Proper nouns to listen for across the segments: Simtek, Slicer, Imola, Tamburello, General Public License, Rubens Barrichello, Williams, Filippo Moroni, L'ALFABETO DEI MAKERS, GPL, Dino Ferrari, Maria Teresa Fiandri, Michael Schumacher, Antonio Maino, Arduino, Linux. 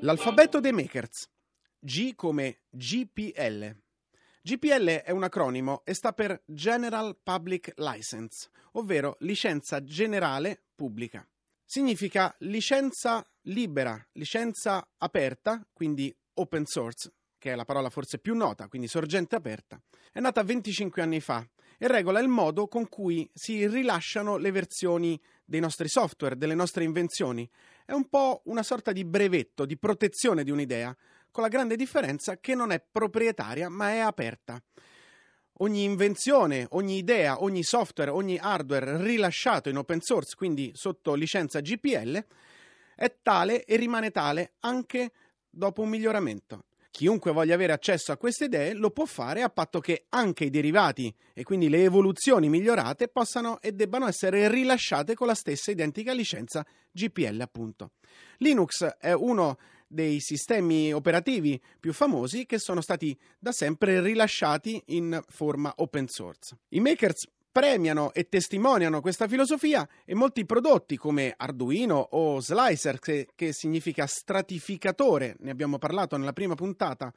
L'alfabeto dei makers. G come GPL. GPL è un acronimo e sta per General Public License, ovvero licenza generale pubblica. Significa licenza libera, licenza aperta, quindi open source, che è la parola forse più nota, quindi sorgente aperta. È nata 25 anni fa e regola il modo con cui si rilasciano le versioni dei nostri software, delle nostre invenzioni. È un po' una sorta di brevetto, di protezione di un'idea, con la grande differenza che non è proprietaria ma è aperta. Ogni invenzione, ogni idea, ogni software, ogni hardware rilasciato in open source, quindi sotto licenza GPL, è tale e rimane tale anche dopo un miglioramento. Chiunque voglia avere accesso a queste idee lo può fare a patto che anche i derivati e quindi le evoluzioni migliorate possano e debbano essere rilasciate con la stessa identica licenza GPL appunto. Linux è uno dei sistemi operativi più famosi che sono stati da sempre rilasciati in forma open source. I makers premiano e testimoniano questa filosofia e molti prodotti come Arduino o Slicer, che significa stratificatore, ne abbiamo parlato nella prima puntata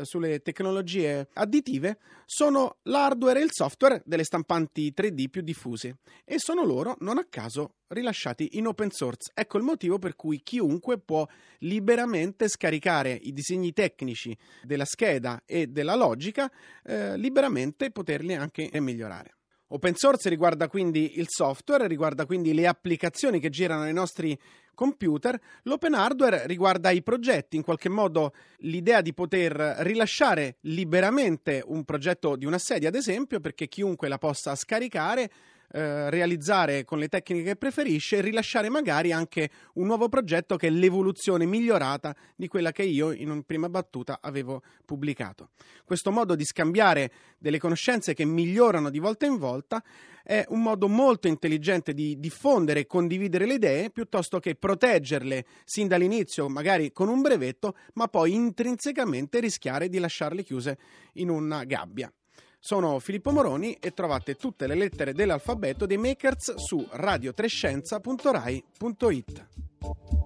sulle tecnologie additive, sono l'hardware e il software delle stampanti 3D più diffuse e sono loro, non a caso, rilasciati in open source. Ecco il motivo per cui chiunque può liberamente scaricare i disegni tecnici della scheda e della logica, liberamente poterli anche migliorare. Open source riguarda quindi il software, riguarda quindi le applicazioni che girano nei nostri computer. L'open hardware riguarda i progetti, in qualche modo l'idea di poter rilasciare liberamente un progetto di una sedia, ad esempio, perché chiunque la possa scaricare, realizzare con le tecniche che preferisce, rilasciare magari anche un nuovo progetto che è l'evoluzione migliorata di quella che io in una prima battuta avevo pubblicato. Questo modo di scambiare delle conoscenze che migliorano di volta in volta è un modo molto intelligente di diffondere e condividere le idee piuttosto che proteggerle sin dall'inizio magari con un brevetto, ma poi intrinsecamente rischiare di lasciarle chiuse in una gabbia. Sono Filippo Moroni e trovate tutte le lettere dell'alfabeto dei makers su radio3scienza.rai.it.